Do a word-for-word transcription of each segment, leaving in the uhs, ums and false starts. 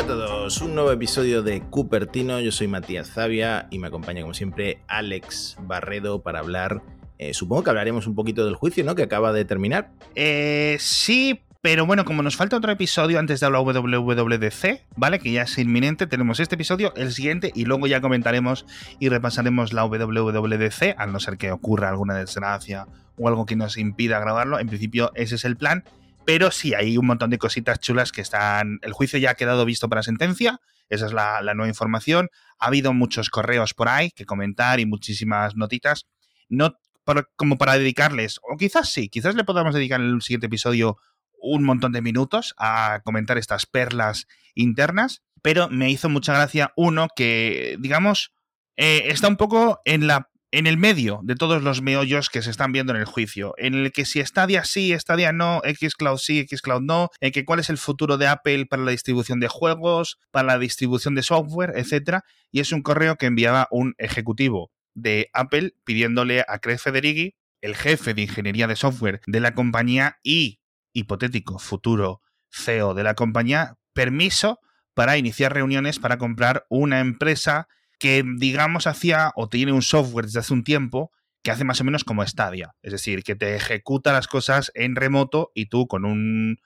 Hola a todos, un nuevo episodio de Cupertino. Yo soy Matías Zavia y me acompaña como siempre Alex Barredo para hablar, eh, supongo que hablaremos un poquito del juicio, ¿no? Que acaba de terminar. Eh, sí, pero bueno, como nos falta otro episodio antes de la doble u doble u D C, ¿vale? Que ya es inminente, tenemos este episodio, el siguiente, y luego ya comentaremos y repasaremos la doble u doble u D C, a no ser que ocurra alguna desgracia o algo que nos impida grabarlo. En principio ese es el plan. Pero sí, hay un montón de cositas chulas que están... El juicio ya ha quedado visto para sentencia, esa es la, la nueva información. Ha habido muchos correos por ahí que comentar y muchísimas notitas. No por, como para dedicarles, o quizás sí, quizás le podamos dedicar en el siguiente episodio un montón de minutos a comentar estas perlas internas. Pero me hizo mucha gracia uno que, digamos, eh, está un poco en la... en el medio de todos los meollos que se están viendo en el juicio, en el que si Stadia sí, Stadia no, xCloud sí, xCloud no, en que cuál es el futuro de Apple para la distribución de juegos, para la distribución de software, etcétera. Y es un correo que enviaba un ejecutivo de Apple pidiéndole a Craig Federighi, el jefe de ingeniería de software de la compañía y hipotético futuro C E O de la compañía, permiso para iniciar reuniones para comprar una empresa que, digamos, hacía o tiene un software desde hace un tiempo que hace más o menos como Stadia. Es decir, que te ejecuta las cosas en remoto y tú con un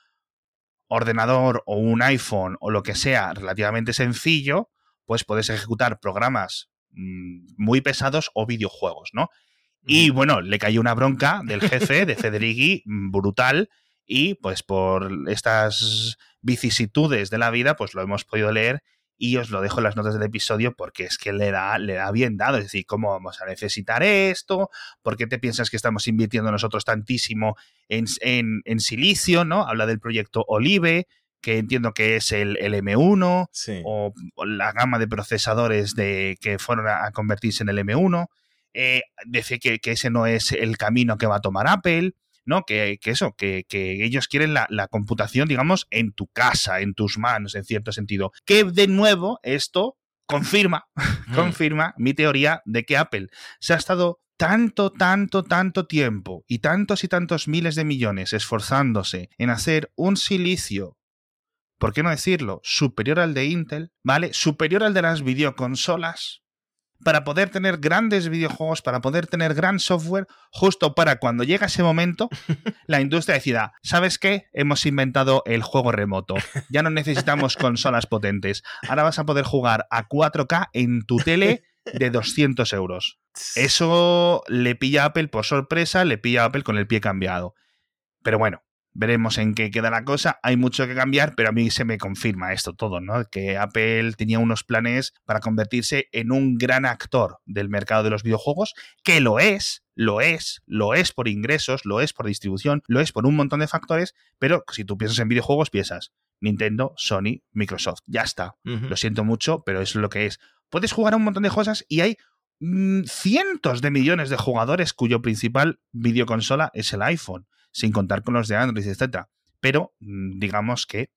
ordenador o un iPhone o lo que sea relativamente sencillo, pues puedes ejecutar programas mmm, muy pesados o videojuegos, ¿no? Y bueno, le cayó una bronca del jefe de Federighi brutal y pues por estas vicisitudes de la vida pues lo hemos podido leer. Y os lo dejo en las notas del episodio porque es que le da, le da bien dado. Es decir, ¿cómo vamos a necesitar esto? ¿Por qué te piensas que estamos invirtiendo nosotros tantísimo en, en, en silicio? ¿No? Habla del proyecto Olive, que entiendo que es el, el M uno, sí. o, o la gama de procesadores de, que fueron a, a convertirse en el M uno. Eh, decir que, que ese no es el camino que va a tomar Apple, ¿no? Que, que eso, que, que ellos quieren la, la computación, digamos, en tu casa, en tus manos, en cierto sentido. Que de nuevo esto confirma, mm. confirma mi teoría de que Apple se ha estado tanto, tanto, tanto tiempo y tantos y tantos miles de millones esforzándose en hacer un silicio, ¿por qué no decirlo?, superior al de Intel, ¿vale? Superior al de las videoconsolas, para poder tener grandes videojuegos, para poder tener gran software, justo para cuando llega ese momento, la industria decida, ¿sabes qué? Hemos inventado el juego remoto. Ya no necesitamos consolas potentes. Ahora vas a poder jugar a cuatro K en tu tele de doscientos euros. Eso le pilla a Apple por sorpresa, le pilla a Apple con el pie cambiado. Pero bueno, veremos en qué queda la cosa. Hay mucho que cambiar, pero a mí se me confirma esto todo, ¿no? Que Apple tenía unos planes para convertirse en un gran actor del mercado de los videojuegos, que lo es, lo es, lo es por ingresos, lo es por distribución, lo es por un montón de factores, pero si tú piensas en videojuegos, piensas Nintendo, Sony, Microsoft. Ya está. Uh-huh. Lo siento mucho, pero eso es lo que es. Puedes jugar a un montón de cosas y hay mmm, cientos de millones de jugadores cuyo principal videoconsola es el iPhone, sin contar con los de Android, etcétera. Pero digamos que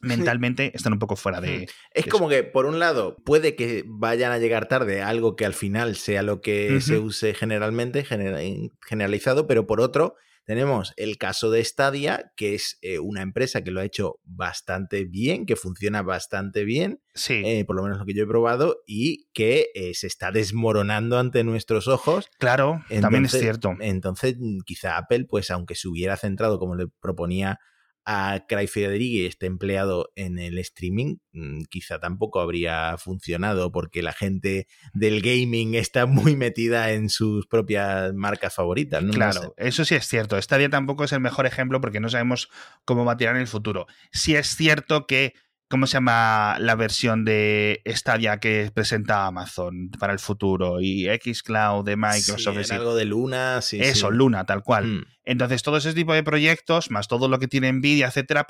mentalmente están un poco fuera de... Es de como eso. Que, por un lado, puede que vayan a llegar tarde a algo que al final sea lo que uh-huh. se use generalmente, generalizado, pero por otro, tenemos el caso de Stadia, que es eh, una empresa que lo ha hecho bastante bien, que funciona bastante bien, sí. eh, por lo menos lo que yo he probado, y que eh, se está desmoronando ante nuestros ojos. Claro, entonces, también es cierto. Entonces, quizá Apple, pues aunque se hubiera centrado, como le proponía a Craig Federighi, este empleado en el streaming, quizá tampoco habría funcionado porque la gente del gaming está muy metida en sus propias marcas favoritas, ¿no? Claro, no sé. Eso sí es cierto. Stadia tampoco es el mejor ejemplo porque no sabemos cómo va a tirar en el futuro. Sí es cierto que, ¿cómo se llama la versión de Stadia que presenta Amazon para el futuro? Y xCloud de Microsoft. Sí, es algo de Luna. Sí, eso, sí. Luna, tal cual. Mm. Entonces, todo ese tipo de proyectos, más todo lo que tiene Nvidia, etcétera,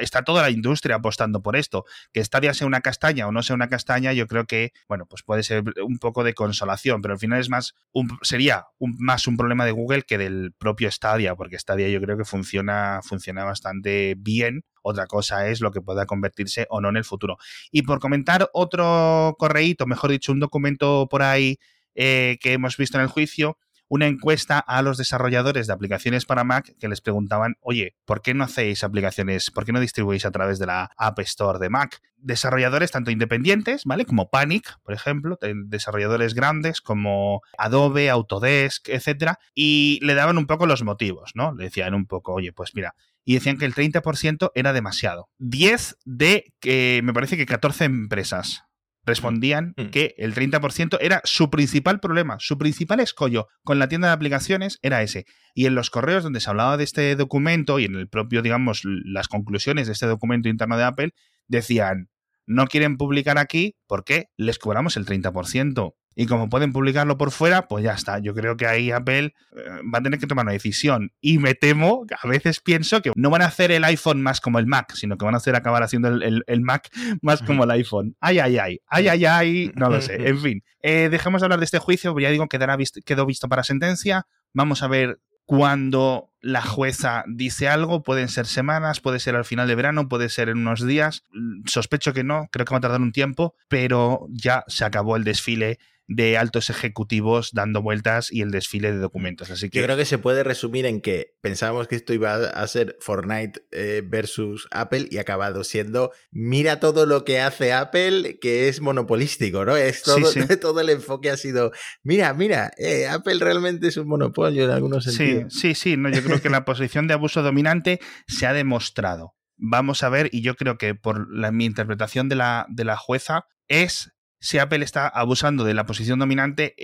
está toda la industria apostando por esto. Que Stadia sea una castaña o no sea una castaña, yo creo que, bueno, pues puede ser un poco de consolación, pero al final es más un, sería un, más un problema de Google que del propio Stadia, porque Stadia yo creo que funciona, funciona bastante bien. Otra cosa es lo que pueda convertirse o no en el futuro. Y por comentar otro correíto, mejor dicho, un documento por ahí eh, que hemos visto en el juicio, una encuesta a los desarrolladores de aplicaciones para Mac que les preguntaban, oye, ¿por qué no hacéis aplicaciones? ¿Por qué no distribuís a través de la App Store de Mac? Desarrolladores tanto independientes, ¿vale? Como Panic, por ejemplo, desarrolladores grandes como Adobe, Autodesk, etcétera, y le daban un poco los motivos, ¿no? Le decían un poco, oye, pues mira, y decían que el treinta por ciento era demasiado. diez de, eh, me parece que catorce empresas respondían mm. que el treinta por ciento era su principal problema, su principal escollo con la tienda de aplicaciones era ese. Y en los correos donde se hablaba de este documento y en el propio, digamos, las conclusiones de este documento interno de Apple, decían, no quieren publicar aquí porque les cobramos el treinta por ciento. Y como pueden publicarlo por fuera, pues ya está. Yo creo que ahí Apple eh, va a tener que tomar una decisión. Y me temo, a veces pienso, que no van a hacer el iPhone más como el Mac, sino que van a hacer acabar haciendo el, el, el Mac más como el iPhone. Ay, ay, ay. Ay, ay, ay. No lo sé. En fin. Eh, dejemos de hablar de este juicio. Ya digo, quedará visto, quedó visto para sentencia. Vamos a ver cuándo la jueza dice algo, pueden ser semanas, puede ser al final de verano, puede ser en unos días, sospecho que no, creo que va a tardar un tiempo, pero ya se acabó el desfile de altos ejecutivos dando vueltas y el desfile de documentos. Así que yo creo que se puede resumir en que pensábamos que esto iba a ser Fortnite eh, versus Apple y acabado siendo mira todo lo que hace Apple, que es monopolístico, ¿no? Es todo, sí, sí. Todo el enfoque ha sido mira, mira, eh, Apple realmente es un monopolio en algunos sentidos. Sí, sí, sí, no, yo creo que la posición de abuso dominante se ha demostrado. Vamos a ver, y yo creo que por la, mi interpretación de la, de la jueza es si Apple está abusando de la posición dominante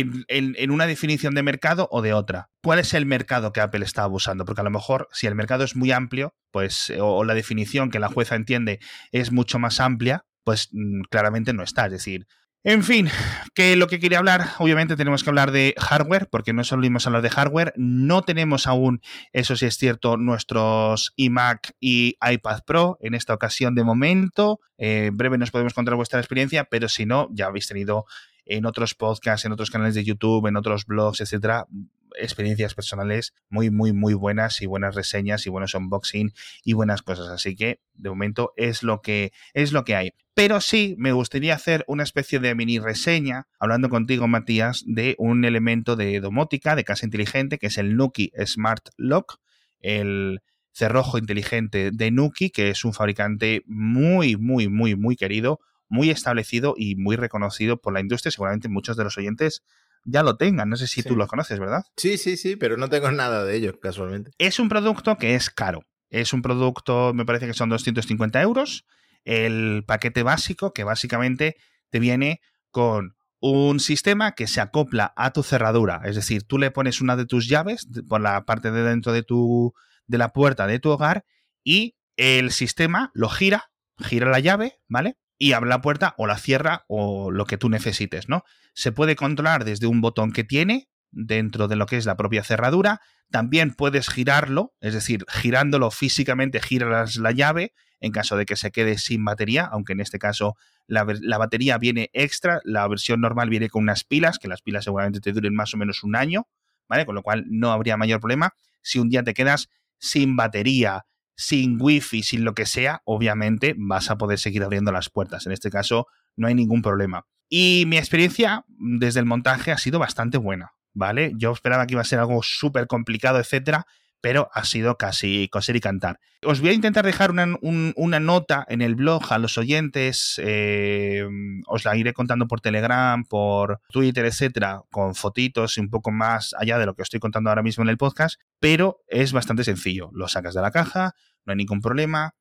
en, en, en una definición de mercado o de otra. ¿Cuál es el mercado que Apple está abusando? Porque a lo mejor, si el mercado es muy amplio, pues o, o la definición que la jueza entiende es mucho más amplia, pues claramente no está. Es decir, en fin, que lo que quería hablar, obviamente tenemos que hablar de hardware, porque no solimos hablar de hardware. No tenemos aún, eso sí es cierto, nuestros iMac y iPad Pro en esta ocasión de momento. Eh, en breve nos podemos contar vuestra experiencia, pero si no, ya habéis tenido en otros podcasts, en otros canales de YouTube, en otros blogs, etcétera, experiencias personales muy, muy, muy buenas y buenas reseñas y buenos unboxing y buenas cosas. Así que, de momento, es lo que, es lo que hay. Pero sí, me gustaría hacer una especie de mini reseña, hablando contigo, Matías, de un elemento de domótica, de casa inteligente, que es el Nuki Smart Lock, el cerrojo inteligente de Nuki, que es un fabricante muy, muy, muy, muy querido, muy establecido y muy reconocido por la industria. Seguramente muchos de los oyentes ya lo tengan. No sé si sí. Tú lo conoces, ¿verdad? Sí, sí, sí, pero no tengo nada de ello, casualmente. Es un producto que es caro. Es un producto, me parece que son doscientos cincuenta euros. El paquete básico, que básicamente te viene con un sistema que se acopla a tu cerradura. Es decir, tú le pones una de tus llaves por la parte de dentro de, tu, de la puerta de tu hogar y el sistema lo gira, gira la llave, ¿vale? Y abre la puerta o la cierra o lo que tú necesites, ¿no? Se puede controlar desde un botón que tiene dentro de lo que es la propia cerradura. También puedes girarlo, es decir, girándolo físicamente giras la llave en caso de que se quede sin batería, aunque en este caso la, la batería viene extra. La versión normal viene con unas pilas, que las pilas seguramente te duren más o menos un año, ¿vale? Con lo cual no habría mayor problema. Si un día te quedas sin batería, sin wifi, sin lo que sea, obviamente vas a poder seguir abriendo las puertas. En este caso no hay ningún problema. Y mi experiencia desde el montaje ha sido bastante buena, ¿vale? Yo esperaba que iba a ser algo súper complicado, etcétera, pero ha sido casi coser y cantar. Os voy a intentar dejar una, un, una nota en el blog a los oyentes, eh, os la iré contando por Telegram, por Twitter, etcétera, con fotitos y un poco más allá de lo que os estoy contando ahora mismo en el podcast, pero es bastante sencillo. Lo sacas de la caja, no hay ningún problema.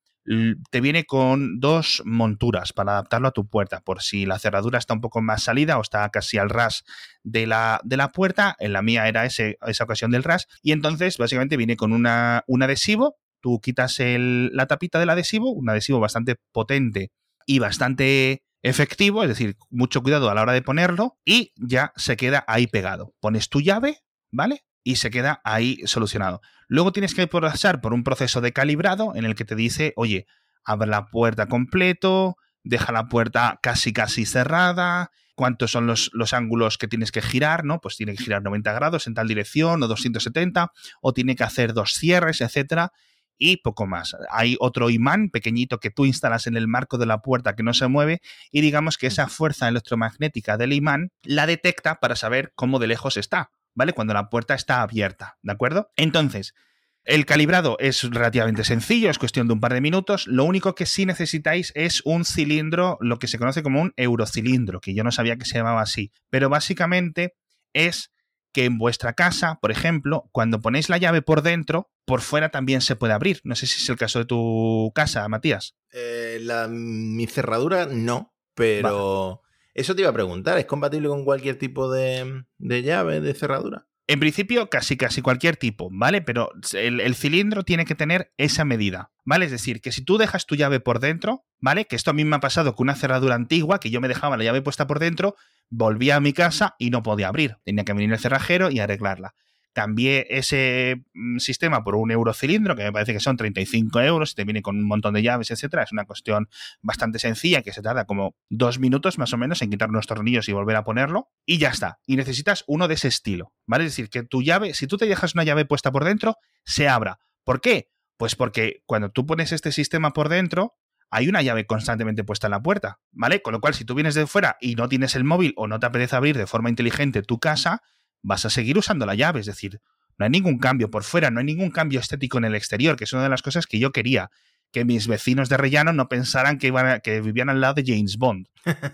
Te viene con dos monturas para adaptarlo a tu puerta, por si la cerradura está un poco más salida o está casi al ras de la, de la puerta. En la mía era ese, esa ocasión del ras, y entonces básicamente viene con una, un adhesivo. Tú quitas el, la tapita del adhesivo, un adhesivo bastante potente y bastante efectivo, es decir, mucho cuidado a la hora de ponerlo, y ya se queda ahí pegado. Pones tu llave, ¿vale? Y se queda ahí solucionado. Luego tienes que pasar por un proceso de calibrado en el que te dice, oye, abre la puerta completo, deja la puerta casi casi cerrada, cuántos son los, los ángulos que tienes que girar, ¿no? Pues tiene que girar noventa grados en tal dirección o doscientos setenta, o tiene que hacer dos cierres, etcétera, y poco más. Hay otro imán pequeñito que tú instalas en el marco de la puerta que no se mueve, y digamos que esa fuerza electromagnética del imán la detecta para saber cómo de lejos está. ¿vale? Cuando la puerta está abierta, ¿de acuerdo? Entonces, el calibrado es relativamente sencillo, es cuestión de un par de minutos. Lo único que sí necesitáis es un cilindro, lo que se conoce como un eurocilindro, que yo no sabía que se llamaba así. Pero básicamente es que en vuestra casa, por ejemplo, cuando ponéis la llave por dentro, por fuera también se puede abrir. No sé si es el caso de tu casa, Matías. Eh, la, mi cerradura no, pero vale. Eso te iba a preguntar, ¿es compatible con cualquier tipo de, de llave, de cerradura? En principio, casi casi cualquier tipo, ¿vale? Pero el, el cilindro tiene que tener esa medida, ¿vale? Es decir, que si tú dejas tu llave por dentro, ¿vale? Que esto a mí me ha pasado con una cerradura antigua, que yo me dejaba la llave puesta por dentro, volvía a mi casa y no podía abrir. Tenía que venir el cerrajero y arreglarla. Cambié ese sistema por un eurocilindro, que me parece que son treinta y cinco euros, y te viene con un montón de llaves, etcétera. Es una cuestión bastante sencilla, que se tarda como dos minutos más o menos en quitar unos tornillos y volver a ponerlo, y ya está. Y necesitas uno de ese estilo, ¿vale? Es decir, que tu llave, si tú te dejas una llave puesta por dentro, se abra. ¿Por qué? Pues porque cuando tú pones este sistema por dentro, hay una llave constantemente puesta en la puerta, ¿vale? Con lo cual, si tú vienes de fuera y no tienes el móvil o no te apetece abrir de forma inteligente tu casa, vas a seguir usando la llave, es decir, no hay ningún cambio por fuera, no hay ningún cambio estético en el exterior, que es una de las cosas que yo quería, que mis vecinos de Rellano no pensaran que, iban a, que vivían al lado de James Bond.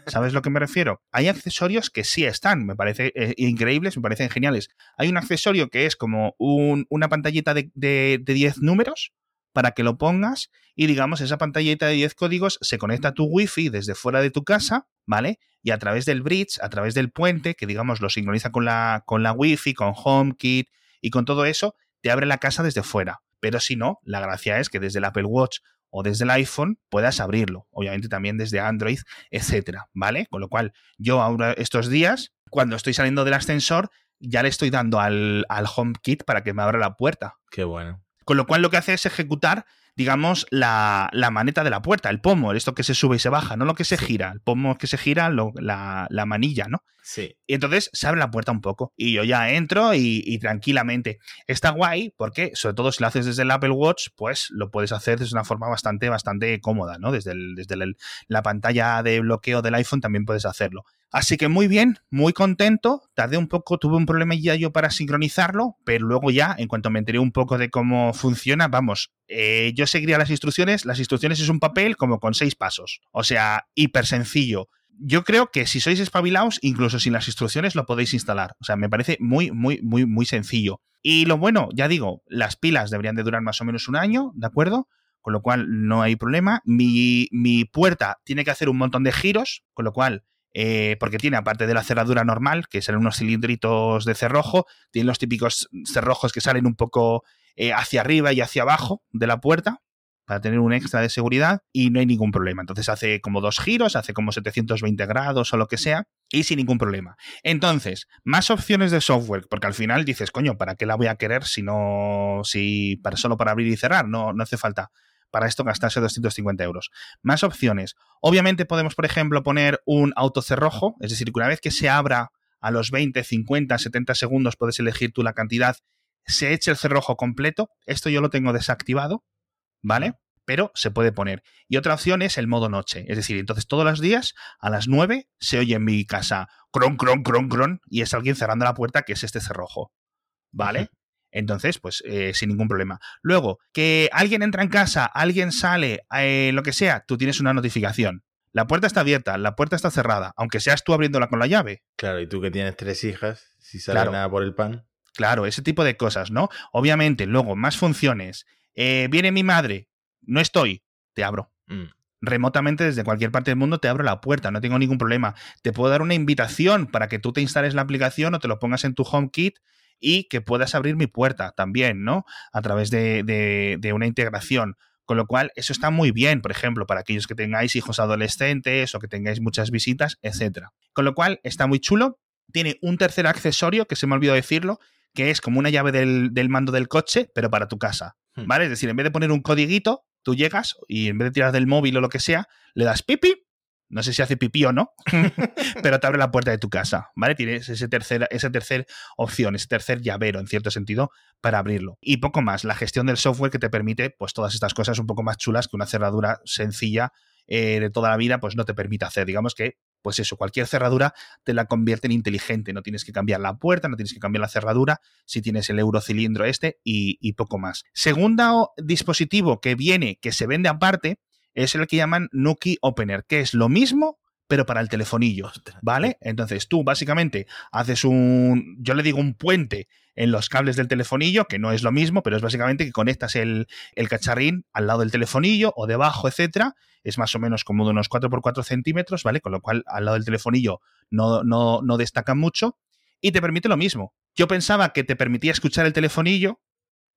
¿Sabes lo que me refiero? Hay accesorios que sí están, me parece eh, increíbles, me parecen geniales. Hay un accesorio que es como un, una pantallita de, de, de diez números para que lo pongas y, digamos, esa pantallita de diez códigos se conecta a tu wifi desde fuera de tu casa, ¿vale? Y a través del bridge, a través del puente, que digamos lo sincroniza con la, con la Wi-Fi, con HomeKit y con todo eso, te abre la casa desde fuera. Pero si no, la gracia es que desde el Apple Watch o desde el iPhone puedas abrirlo. Obviamente también desde Android, etcétera, ¿vale? Con lo cual, yo ahora estos días, cuando estoy saliendo del ascensor, ya le estoy dando al, al HomeKit para que me abra la puerta. Qué bueno. Con lo cual lo que hace es ejecutar, digamos, la, la maneta de la puerta, el pomo, esto que se sube y se baja, no lo que se sí. gira, el pomo que se gira, lo, la, la manilla, ¿no? Sí. Y entonces se abre la puerta un poco y yo ya entro y, y tranquilamente. Está guay porque, sobre todo si lo haces desde el Apple Watch, pues lo puedes hacer de una forma bastante, bastante cómoda, ¿no? Desde, el, desde el, la pantalla de bloqueo del iPhone también puedes hacerlo. Así que muy bien, muy contento. Tardé un poco, tuve un problema ya yo para sincronizarlo, pero luego ya, en cuanto me enteré un poco de cómo funciona, vamos, eh, yo seguiría las instrucciones. Las instrucciones es un papel como con seis pasos, o sea, hiper sencillo. Yo creo que si sois espabilados, incluso sin las instrucciones lo podéis instalar. O sea, me parece muy, muy, muy, muy sencillo. Y lo bueno, ya digo, las pilas deberían de durar más o menos un año, ¿de acuerdo? Con lo cual no hay problema. Mi, mi puerta tiene que hacer un montón de giros, con lo cual... Eh, porque tiene, aparte de la cerradura normal, que salen unos cilindritos de cerrojo, tiene los típicos cerrojos que salen un poco eh, hacia arriba y hacia abajo de la puerta para tener un extra de seguridad y no hay ningún problema. Entonces hace como dos giros, hace como setecientos veinte grados o lo que sea y sin ningún problema. Entonces, más opciones de software, porque al final dices, coño, ¿para qué la voy a querer si no, si para, solo para abrir y cerrar? No, no hace falta. Para esto gastarse doscientos cincuenta euros. Más opciones. Obviamente podemos, por ejemplo, poner un autocerrojo, es decir, que una vez que se abra a los veinte, cincuenta, setenta segundos, puedes elegir tú la cantidad, se eche el cerrojo completo. Esto yo lo tengo desactivado, ¿vale? Pero se puede poner. Y otra opción es el modo noche. Es decir, entonces todos los días a las nueve se oye en mi casa cron, cron, cron, cron, y es alguien cerrando la puerta, que es este cerrojo, ¿vale? Uh-huh. Entonces, pues eh, sin ningún problema. Luego, que alguien entra en casa, alguien sale, eh, lo que sea, tú tienes una notificación. La puerta está abierta, la puerta está cerrada, aunque seas tú abriéndola con la llave. Claro, y tú que tienes tres hijas, si sale claro. Nada por el pan. Claro, ese tipo de cosas, ¿no? Obviamente, luego, más funciones. Eh, viene mi madre, no estoy, te abro. Mm. Remotamente desde cualquier parte del mundo te abro la puerta, no tengo ningún problema. Te puedo dar una invitación para que tú te instales la aplicación o te lo pongas en tu HomeKit y que puedas abrir mi puerta también, ¿no? A través de, de, de una integración. Con lo cual, eso está muy bien, por ejemplo, para aquellos que tengáis hijos adolescentes o que tengáis muchas visitas, etcétera. Con lo cual, está muy chulo. Tiene un tercer accesorio, que se me olvidó decirlo, que es como una llave del, del mando del coche, pero para tu casa, ¿vale? Es decir, en vez de poner un codiguito, tú llegas y en vez de tirar del móvil o lo que sea, le das pipi. No sé si hace pipí o no, pero te abre la puerta de tu casa, ¿vale? Tienes ese tercer, esa tercera opción, ese tercer llavero, en cierto sentido, para abrirlo. Y poco más, la gestión del software que te permite, pues, todas estas cosas un poco más chulas que una cerradura sencilla eh, de toda la vida, pues, no te permite hacer. Digamos que pues eso, cualquier cerradura te la convierte en inteligente. No tienes que cambiar la puerta, no tienes que cambiar la cerradura si tienes el eurocilindro este y, y poco más. Segundo dispositivo que viene, que se vende aparte, es el que llaman Nuki Opener, que es lo mismo, pero para el telefonillo, ¿vale? Entonces tú básicamente haces un, yo le digo un puente en los cables del telefonillo, que no es lo mismo, pero es básicamente que conectas el, el cacharrín al lado del telefonillo o debajo, etcétera. Es más o menos como de unos cuatro por cuatro centímetros, ¿vale? Con lo cual al lado del telefonillo no, no, no destaca mucho y te permite lo mismo. Yo pensaba que te permitía escuchar el telefonillo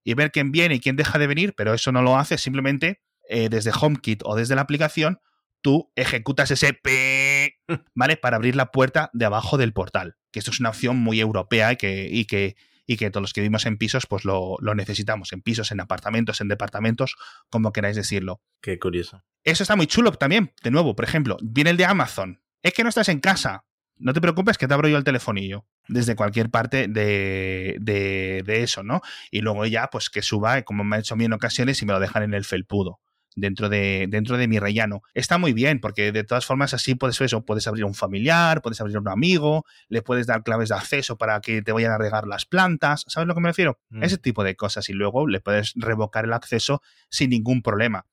y ver quién viene y quién deja de venir, pero eso no lo hace, simplemente eh, desde HomeKit o desde la aplicación tú ejecutas ese P, ¿vale? Para abrir la puerta de abajo del portal. Que esto es una opción muy europea y que, y que, y que todos los que vivimos en pisos, pues lo, lo necesitamos. En pisos, en apartamentos, en departamentos, como queráis decirlo. Qué curioso. Eso está muy chulo también. De nuevo, por ejemplo, viene el de Amazon. Es que no estás en casa. No te preocupes que te abro yo el telefonillo. Desde cualquier parte de, de, de eso, ¿no? Y luego ya, pues que suba, como me ha hecho a mí en ocasiones, y me lo dejan en el felpudo. Dentro de, dentro de mi rellano. Está muy bien, porque de todas formas así puedes eso, puedes abrir a un familiar, puedes abrir a un amigo, le puedes dar claves de acceso para que te vayan a regar las plantas, ¿sabes a lo que me refiero? Mm. Ese tipo de cosas, y luego le puedes revocar el acceso sin ningún problema.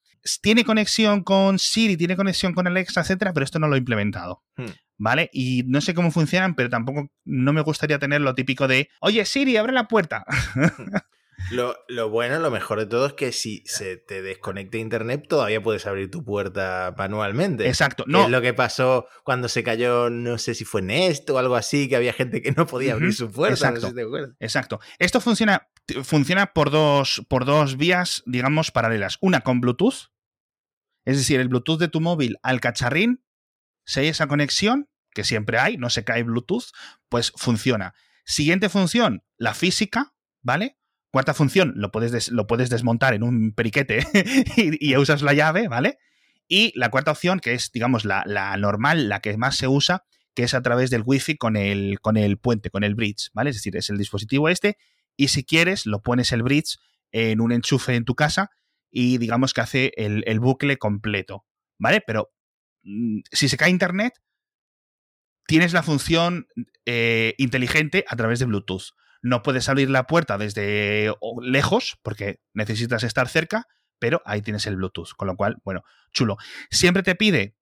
Tiene conexión con Siri, tiene conexión con Alexa, etcétera, pero esto no lo he implementado. Mm. ¿Vale? Y no sé cómo funcionan, pero tampoco no me gustaría tener lo típico de, oye Siri, abre la puerta. Lo, lo bueno, lo mejor de todo es que si se te desconecta internet todavía puedes abrir tu puerta manualmente. Exacto. No. Es lo que pasó cuando se cayó, no sé si fue Nest o algo así, que había gente que no podía abrir uh-huh. su puerta. Exacto. No sé si te acuerdas. Exacto. Esto funciona, funciona por dos, por dos vías, digamos, paralelas. Una con Bluetooth, es decir, el Bluetooth de tu móvil al cacharrín, si hay esa conexión, que siempre hay, no se cae Bluetooth, pues funciona. Siguiente función, la física, ¿vale? Cuarta función, lo puedes, des, lo puedes desmontar en un periquete y, y usas la llave, ¿vale? Y la cuarta opción, que es, digamos, la, la normal, la que más se usa, que es a través del wifi con el, con el puente, con el bridge, ¿vale? Es decir, es el dispositivo este y si quieres lo pones el bridge en un enchufe en tu casa y digamos que hace el, el bucle completo, ¿vale? Pero mmm, si se cae internet, tienes la función eh, inteligente a través de Bluetooth. No puedes abrir la puerta desde lejos porque necesitas estar cerca, pero ahí tienes el Bluetooth. Con lo cual, bueno, chulo. Siempre te pide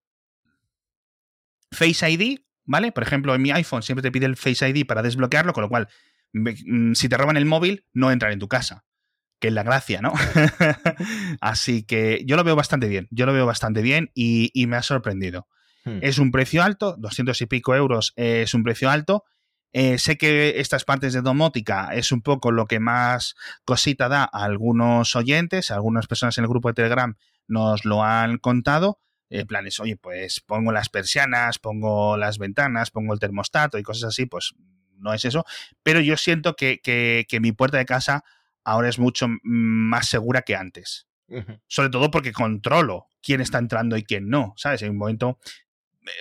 Face I D, ¿vale? Por ejemplo, en mi iPhone siempre te pide el Face I D para desbloquearlo, con lo cual, si te roban el móvil, no entran en tu casa. Que es la gracia, ¿no? Así que yo lo veo bastante bien. Yo lo veo bastante bien y, y me ha sorprendido. Hmm. Es un precio alto, doscientos y pico euros es un precio alto. Eh, sé que estas partes de domótica es un poco lo que más cosita da a algunos oyentes, a algunas personas en el grupo de Telegram nos lo han contado, en eh, plan es, oye, pues pongo las persianas, pongo las ventanas, pongo el termostato y cosas así, pues no es eso, pero yo siento que, que, que mi puerta de casa ahora es mucho más segura que antes, uh-huh. sobre todo porque controlo quién está entrando y quién no, ¿sabes? En un momento,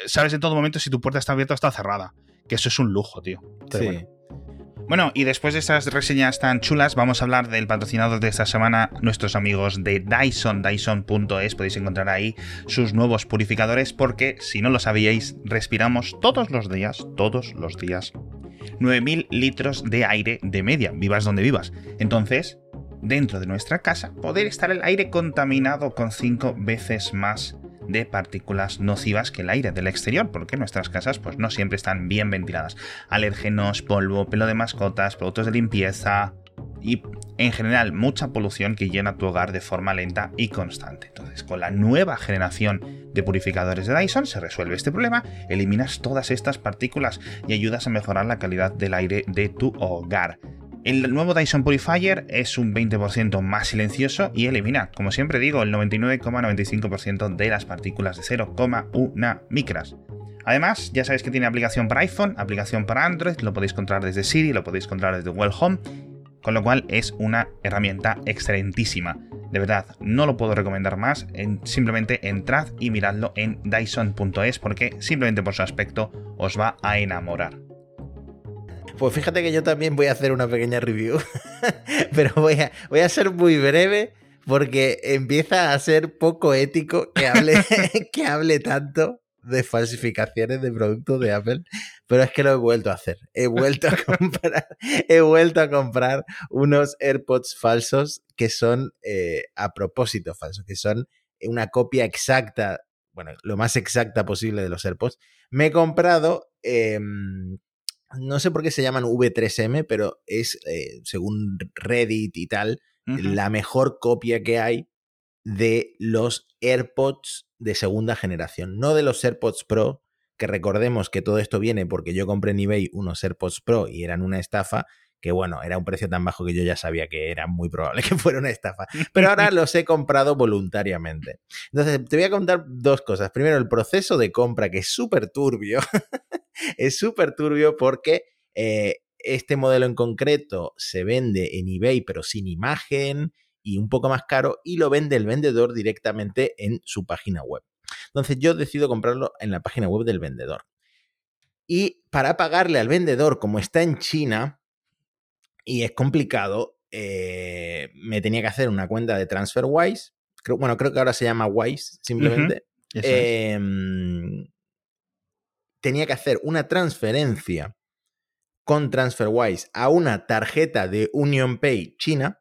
sabes en todo momento si tu puerta está abierta o está cerrada. Que eso es un lujo, tío. Pero sí. Bueno. Bueno, y después de estas reseñas tan chulas, vamos a hablar del patrocinador de esta semana, nuestros amigos de Dyson, Dyson punto es. Podéis encontrar ahí sus nuevos purificadores porque, si no lo sabíais, respiramos todos los días, todos los días, nueve mil litros de aire de media, vivas donde vivas. Entonces, dentro de nuestra casa, poder estar el aire contaminado con cinco veces más de partículas nocivas que el aire del exterior, porque nuestras casas pues no siempre están bien ventiladas. Alérgenos, polvo, pelo de mascotas, productos de limpieza y en general mucha polución que llena tu hogar de forma lenta y constante. Entonces, con la nueva generación de purificadores de Dyson se resuelve este problema, eliminas todas estas partículas y ayudas a mejorar la calidad del aire de tu hogar. El nuevo Dyson Purifier es un veinte por ciento más silencioso y elimina, como siempre digo, el noventa y nueve coma noventa y cinco por ciento de las partículas de cero coma uno micras. Además, ya sabéis que tiene aplicación para iPhone, aplicación para Android, lo podéis controlar desde Siri, lo podéis controlar desde Google Home, con lo cual es una herramienta excelentísima. De verdad, no lo puedo recomendar más, simplemente entrad y miradlo en Dyson punto es porque simplemente por su aspecto os va a enamorar. Pues fíjate que yo también voy a hacer una pequeña review, pero voy a, voy a ser muy breve porque empieza a ser poco ético que hable, que hable tanto de falsificaciones de productos de Apple, pero es que lo he vuelto a hacer. He vuelto a comprar, he vuelto a comprar unos AirPods falsos que son eh, a propósito falsos, que son una copia exacta, bueno, lo más exacta posible de los AirPods. Me he comprado, eh, no sé por qué se llaman V tres M, pero es, eh, según Reddit y tal, uh-huh. la mejor copia que hay de los AirPods de segunda generación, no de los AirPods Pro, que recordemos que todo esto viene porque yo compré en eBay unos AirPods Pro y eran una estafa, que bueno, era un precio tan bajo que yo ya sabía que era muy probable que fuera una estafa, pero ahora los he comprado voluntariamente. Entonces, te voy a contar dos cosas. Primero, el proceso de compra, que es súper turbio, es súper turbio porque eh, este modelo en concreto se vende en eBay pero sin imagen y un poco más caro, y lo vende el vendedor directamente en su página web. Entonces yo decido comprarlo en la página web del vendedor. Y para pagarle al vendedor, como está en China y es complicado, eh, me tenía que hacer una cuenta de TransferWise. Creo, bueno, creo que ahora se llama Wise, simplemente. Uh-huh. Eh, tenía que hacer una transferencia con TransferWise a una tarjeta de UnionPay China.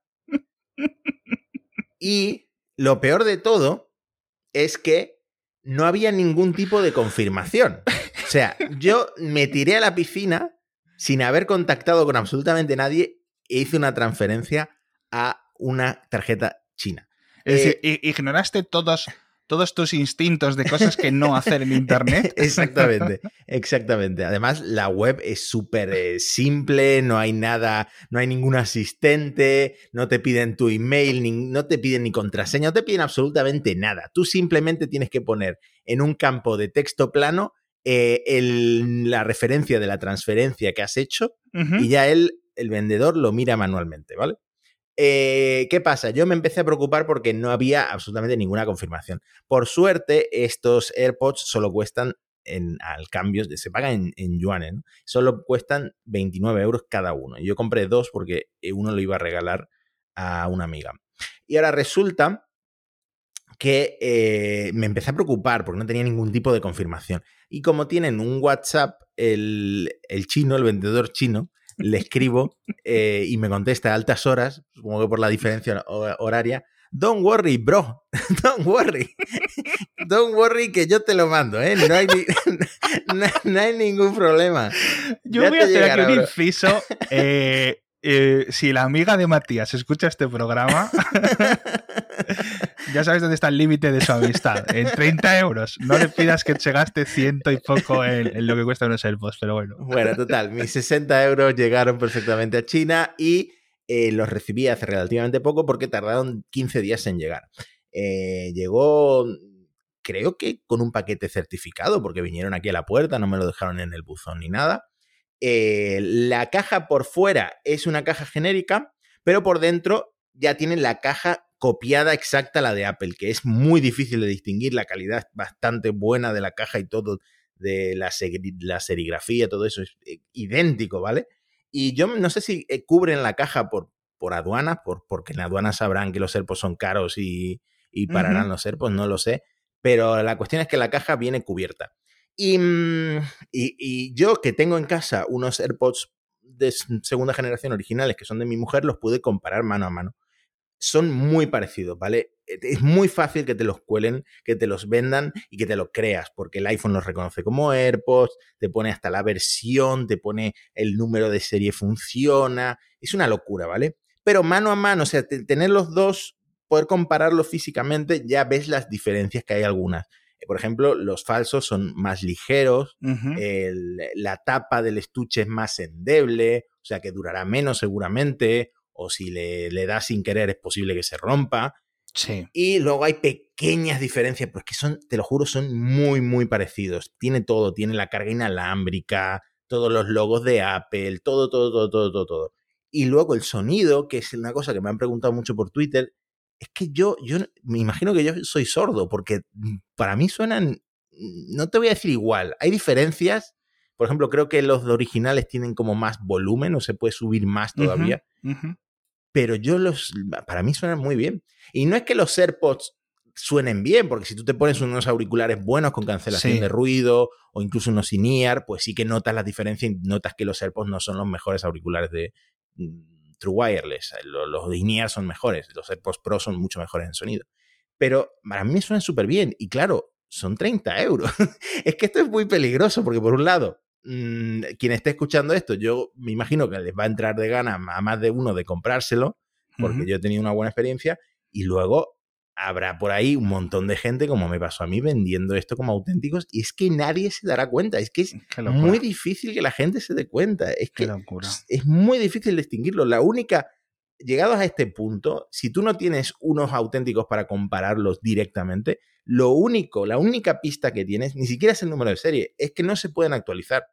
Y lo peor de todo es que no había ningún tipo de confirmación. O sea, yo me tiré a la piscina sin haber contactado con absolutamente nadie e hice una transferencia a una tarjeta china. Es decir, eh, ignoraste todos, todos tus instintos de cosas que no hacer en internet. Exactamente, exactamente. Además, la web es súper eh, simple, no hay nada, no hay ningún asistente, no te piden tu email, ni, no te piden ni contraseña, no te piden absolutamente nada. Tú simplemente tienes que poner en un campo de texto plano eh, el, la referencia de la transferencia que has hecho, uh-huh. y ya él, el vendedor, lo mira manualmente, ¿vale? Eh, ¿Qué pasa? Yo me empecé a preocupar porque no había absolutamente ninguna confirmación. Por suerte, estos AirPods solo cuestan, en, al cambio, se pagan en, en yuanes, ¿no? Solo cuestan veintinueve euros cada uno. Yo compré dos porque uno lo iba a regalar a una amiga. Y ahora resulta que eh, me empecé a preocupar porque no tenía ningún tipo de confirmación. Y como tienen un WhatsApp, el, el chino, el vendedor chino, le escribo eh, y me contesta a altas horas, supongo que por la diferencia hor- horaria, don't worry, bro, don't worry, don't worry que yo te lo mando, ¿eh? No hay, ni- no, no hay ningún problema. Yo ya voy a hacer llegará, aquí un inciso, eh, eh, si la amiga de Matías escucha este programa, ya sabes dónde está el límite de su amistad, en treinta euros. No le pidas que se gaste ciento y poco en, en lo que cuesta unos AirPods, pero bueno. Bueno, total, mis sesenta euros llegaron perfectamente a China y eh, los recibí hace relativamente poco porque tardaron quince días en llegar. Eh, llegó, creo que con un paquete certificado, porque vinieron aquí a la puerta, no me lo dejaron en el buzón ni nada. Eh, la caja por fuera es una caja genérica, pero por dentro ya tienen la caja copiada exacta la de Apple, que es muy difícil de distinguir, la calidad es bastante buena de la caja y todo, de la, seri- la serigrafía, todo eso es eh, idéntico, ¿vale? Y yo no sé si eh, cubren la caja por, por aduanas, por, porque en aduanas sabrán que los AirPods son caros y, y pararán uh-huh. los AirPods, no lo sé, pero la cuestión es que la caja viene cubierta. Y, y, y yo que tengo en casa unos AirPods de segunda generación originales que son de mi mujer, los pude comparar mano a mano. Son muy parecidos, ¿vale? Es muy fácil que te los cuelen, que te los vendan y que te lo creas, porque el iPhone los reconoce como AirPods, te pone hasta la versión, te pone el número de serie, funciona. Es una locura, ¿vale? Pero mano a mano, o sea, tener los dos, poder compararlos físicamente, ya ves las diferencias que hay algunas. Por ejemplo, los falsos son más ligeros, uh-huh. el, la tapa del estuche es más endeble, o sea, que durará menos seguramente, o si le, le das sin querer es posible que se rompa. Sí. Y luego hay pequeñas diferencias, pero es que son, te lo juro, son muy, muy parecidos. Tiene todo, tiene la carga inalámbrica, todos los logos de Apple, todo, todo, todo, todo, todo, todo. Y luego el sonido, que es una cosa que me han preguntado mucho por Twitter, es que yo, yo me imagino que yo soy sordo, porque para mí suenan, no te voy a decir igual, hay diferencias. Por ejemplo, creo que los originales tienen como más volumen, o se puede subir más todavía. Uh-huh, uh-huh. Pero yo los, para mí suenan muy bien. Y no es que los AirPods suenen bien, porque si tú te pones unos auriculares buenos con cancelación sí. de ruido o incluso unos in-ear, pues sí que notas la diferencia y notas que los AirPods no son los mejores auriculares de True Wireless. Los, los in-ear son mejores, los AirPods Pro son mucho mejores en sonido. Pero para mí me suenan súper bien y claro, son treinta euros. Es que esto es muy peligroso porque por un lado, mmm, quien esté escuchando esto, yo me imagino que les va a entrar de ganas a más de uno de comprárselo porque uh-huh. yo he tenido una buena experiencia y luego habrá por ahí un montón de gente, como me pasó a mí, vendiendo esto como auténticos y es que nadie se dará cuenta. Es que es muy difícil que la gente se dé cuenta. Es que es muy difícil distinguirlo. La única... Llegados a este punto, si tú no tienes unos auténticos para compararlos directamente, lo único, la única pista que tienes, ni siquiera es el número de serie, es que no se pueden actualizar.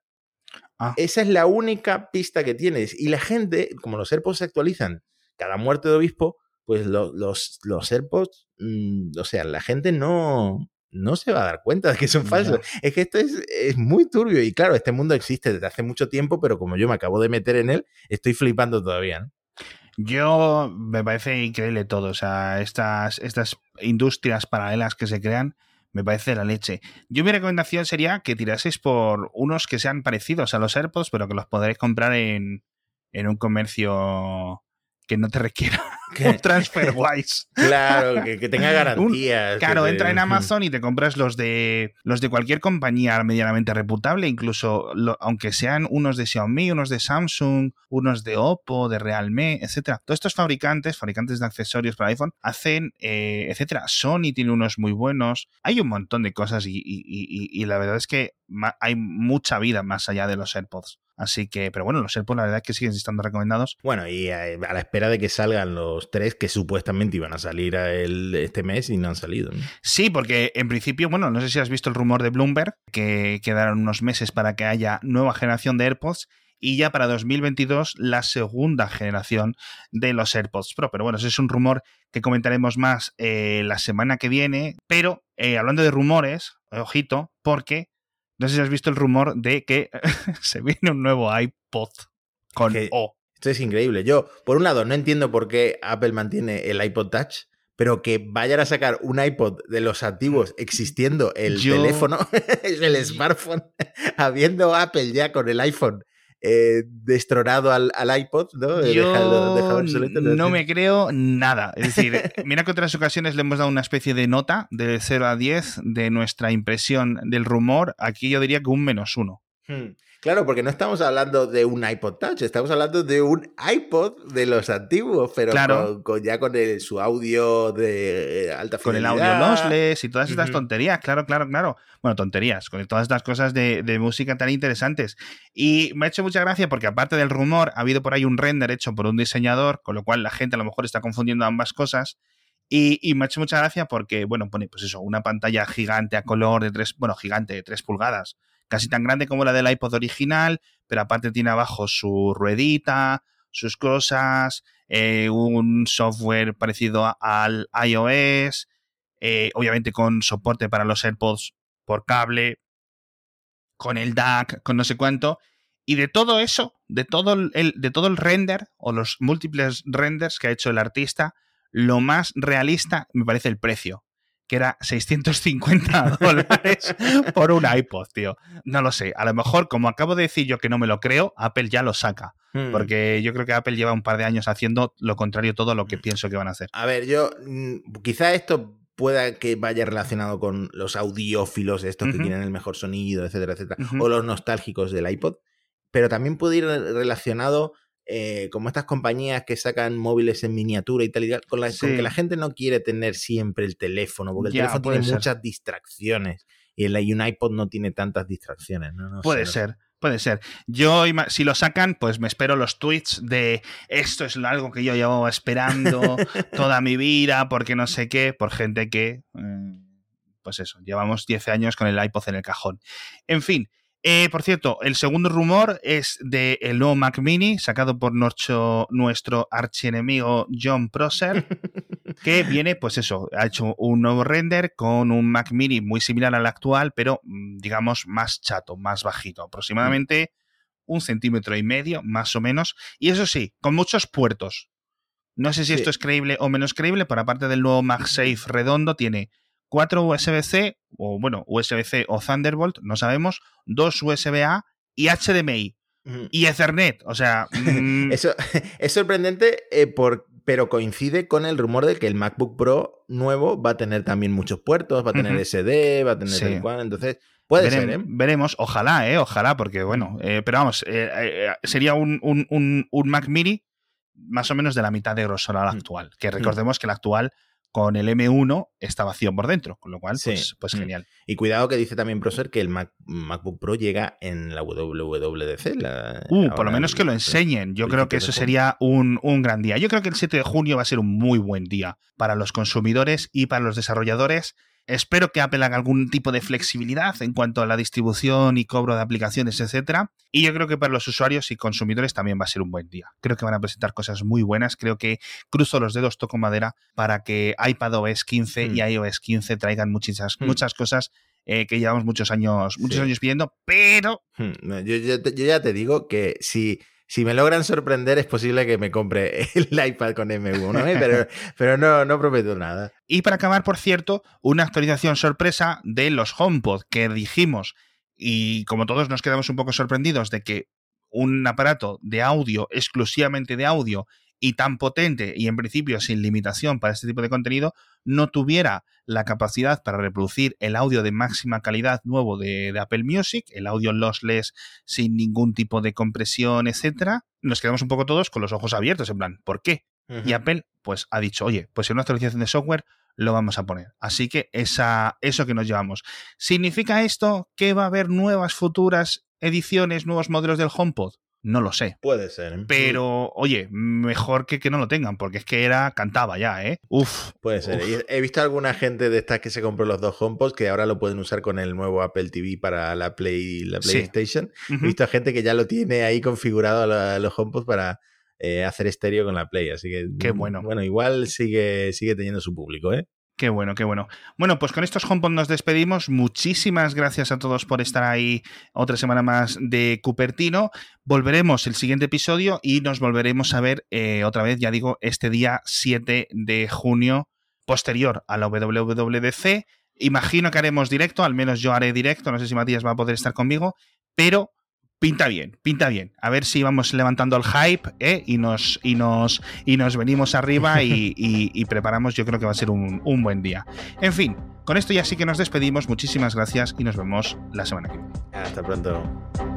Ah. Esa es la única pista que tienes. Y la gente, como los AirPods se actualizan cada muerte de obispo, pues lo, los, los AirPods, mmm, o sea, la gente no, no se va a dar cuenta de que son falsos. Mira. Es que esto es, es muy turbio. Y claro, este mundo existe desde hace mucho tiempo, pero como yo me acabo de meter en él, estoy flipando todavía, ¿no? Yo me parece increíble todo, o sea, estas, estas industrias paralelas que se crean me parece la leche. Yo mi recomendación sería que tiraseis por unos que sean parecidos a los AirPods, pero que los podréis comprar en, en un comercio que no te requiera un TransferWise. Claro, que, que tenga garantías. Un, claro, te... entra en Amazon y te compras los de los de cualquier compañía medianamente reputable, incluso lo, aunque sean unos de Xiaomi, unos de Samsung, unos de Oppo, de Realme, etcétera. Todos estos fabricantes, fabricantes de accesorios para iPhone, hacen, eh, etcétera. Sony tiene unos muy buenos. Hay un montón de cosas y, y, y, y la verdad es que ma- hay mucha vida más allá de los AirPods. Así que, pero bueno, los AirPods la verdad es que siguen estando recomendados. Bueno, y a, a la espera de que salgan los tres que supuestamente iban a salir a el, este mes y no han salido, ¿no? Sí, porque en principio, bueno, no sé si has visto el rumor de Bloomberg, que quedaron unos meses para que haya nueva generación de AirPods y ya para dos mil veintidós la segunda generación de los AirPods Pro. Pero bueno, ese es un rumor que comentaremos más eh, la semana que viene. Pero eh, hablando de rumores, ojito, porque... No sé si has visto el rumor de que se viene un nuevo iPod con que, O. Esto es increíble. Yo, por un lado, no entiendo por qué Apple mantiene el iPod Touch, pero que vayan a sacar un iPod de los antiguos existiendo el Yo... teléfono, el smartphone, habiendo Apple ya con el iPhone eh, destronado al, al iPod, ¿no? Yo dejado, dejado obsoleto, no, no me creo nada. Es decir, mira que otras ocasiones le hemos dado una especie de nota de cero a diez de nuestra impresión del rumor. Aquí yo diría que un menos uno. Hmm. Claro, porque no estamos hablando de un iPod Touch, estamos hablando de un iPod de los antiguos, pero claro. con, con, ya con el, su audio de alta fidelidad. Con el audio lossless y todas estas uh-huh. tonterías, claro, claro, claro. Bueno, tonterías, con todas estas cosas de, de música tan interesantes. Y me ha hecho mucha gracia porque aparte del rumor, ha habido por ahí un render hecho por un diseñador, con lo cual la gente a lo mejor está confundiendo ambas cosas. Y, y me ha hecho mucha gracia porque, bueno, pone pues eso, una pantalla gigante a color de tres, bueno, gigante de tres pulgadas. Casi tan grande como la del iPod original, pero aparte tiene abajo su ruedita, sus cosas, eh, un software parecido a, al iOS, eh, obviamente con soporte para los AirPods por cable, con el D A C, con no sé cuánto. Y de todo eso, de todo el, de todo el render o los múltiples renders que ha hecho el artista, lo más realista me parece el precio. Que era seiscientos cincuenta dólares por un iPod, tío. No lo sé. A lo mejor, como acabo de decir yo que no me lo creo, Apple ya lo saca. Hmm. Porque yo creo que Apple lleva un par de años haciendo lo contrario todo lo que pienso que van a hacer. A ver, yo... Quizá esto pueda que vaya relacionado con los audiófilos estos que uh-huh. quieren el mejor sonido, etcétera, etcétera. Uh-huh. O los nostálgicos del iPod. Pero también puede ir relacionado... Eh, como estas compañías que sacan móviles en miniatura y tal y tal, con, la, sí. con que la gente no quiere tener siempre el teléfono, porque el ya, teléfono tiene ser. muchas distracciones y, el, y un iPod no tiene tantas distracciones. ¿no? No puede sé, ser, no. puede ser. Yo, si lo sacan, pues me espero los tweets de esto es algo que yo llevaba esperando toda mi vida, porque no sé qué, por gente que, eh, pues eso, llevamos diez años con el iPod en el cajón. En fin. Eh, por cierto, el segundo rumor es del de nuevo Mac Mini, sacado por nuestro, nuestro archienemigo John Prosser, que viene, pues eso, ha hecho un nuevo render con un Mac Mini muy similar al actual, pero digamos más chato, más bajito, aproximadamente un centímetro y medio, más o menos, y eso sí, con muchos puertos, No sé si sí. esto es creíble o menos creíble, pero aparte del nuevo MagSafe redondo, tiene cuatro U S B C, o bueno, U S B C o Thunderbolt, no sabemos, dos U S B A y H D M I. Mm. Y Ethernet, o sea... Mmm... Eso es sorprendente, eh, por, pero coincide con el rumor de que el MacBook Pro nuevo va a tener también muchos puertos, va a tener uh-huh. S D, va a tener... Sí. El cual, entonces... Puede Vere, ser, ¿eh? Veremos, ojalá, ¿eh? Ojalá, porque bueno, eh, pero vamos, eh, eh, sería un, un, un, un Mac Mini más o menos de la mitad de grosor al actual, que recordemos que el actual con el M uno está vacío por dentro, con lo cual, sí. pues, pues genial. Y cuidado que dice también Proser que el Mac, MacBook Pro llega en la doble u doble u D C. La, uh, por lo menos que lo enseñen. Yo creo que eso sería un, un gran día. Yo creo que el siete de junio va a ser un muy buen día para los consumidores y para los desarrolladores. Espero que Apple haga algún tipo de flexibilidad en cuanto a la distribución y cobro de aplicaciones, etcétera. Y yo creo que para los usuarios y consumidores también va a ser un buen día. Creo que van a presentar cosas muy buenas. Creo que cruzo los dedos, toco madera, para que iPadOS quince mm. y iOS quince traigan muchas, mm. muchas cosas eh, que llevamos muchos años, muchos sí. años pidiendo, pero... No, yo, yo, yo ya te digo que si... Si me logran sorprender, es posible que me compre el iPad con M uno, ¿eh? pero, pero no, no prometo nada. Y para acabar, por cierto, una actualización sorpresa de los HomePod, que dijimos, y como todos nos quedamos un poco sorprendidos de que un aparato de audio, exclusivamente de audio, y tan potente, y en principio sin limitación para este tipo de contenido, no tuviera la capacidad para reproducir el audio de máxima calidad nuevo de, de Apple Music, el audio lossless sin ningún tipo de compresión, etcétera, nos quedamos un poco todos con los ojos abiertos, en plan, ¿por qué? Uh-huh. Y Apple pues ha dicho, oye, pues en una actualización de software lo vamos a poner. Así que esa, eso que nos llevamos. ¿Significa esto que va a haber nuevas futuras ediciones, nuevos modelos del HomePod? No lo sé. Puede ser. ¿Eh? Pero, oye, mejor que, que no lo tengan, porque es que era cantaba ya, ¿eh? Uf. Puede ser. Uf. He visto a alguna gente de estas que se compró los dos HomePods que ahora lo pueden usar con el nuevo Apple T V para la Play, la PlayStation. Sí. Uh-huh. He visto a gente que ya lo tiene ahí configurado a, la, a los HomePods para eh, hacer estéreo con la Play. Así que, qué bueno. Bueno, igual sigue, sigue teniendo su público, ¿eh? Qué bueno, qué bueno. Bueno, pues con estos HomePod nos despedimos. Muchísimas gracias a todos por estar ahí otra semana más de Cupertino. Volveremos el siguiente episodio y nos volveremos a ver eh, otra vez, ya digo, este día siete de junio, posterior a la doble u doble u D C. Imagino que haremos directo, al menos yo haré directo, no sé si Matías va a poder estar conmigo, pero... Pinta bien, pinta bien. A ver si vamos levantando el hype, ¿eh? y, nos, y, nos, y nos venimos arriba y, y, y preparamos. Yo creo que va a ser un, un buen día. En fin, con esto ya sí que nos despedimos. Muchísimas gracias y nos vemos la semana que viene. Hasta pronto.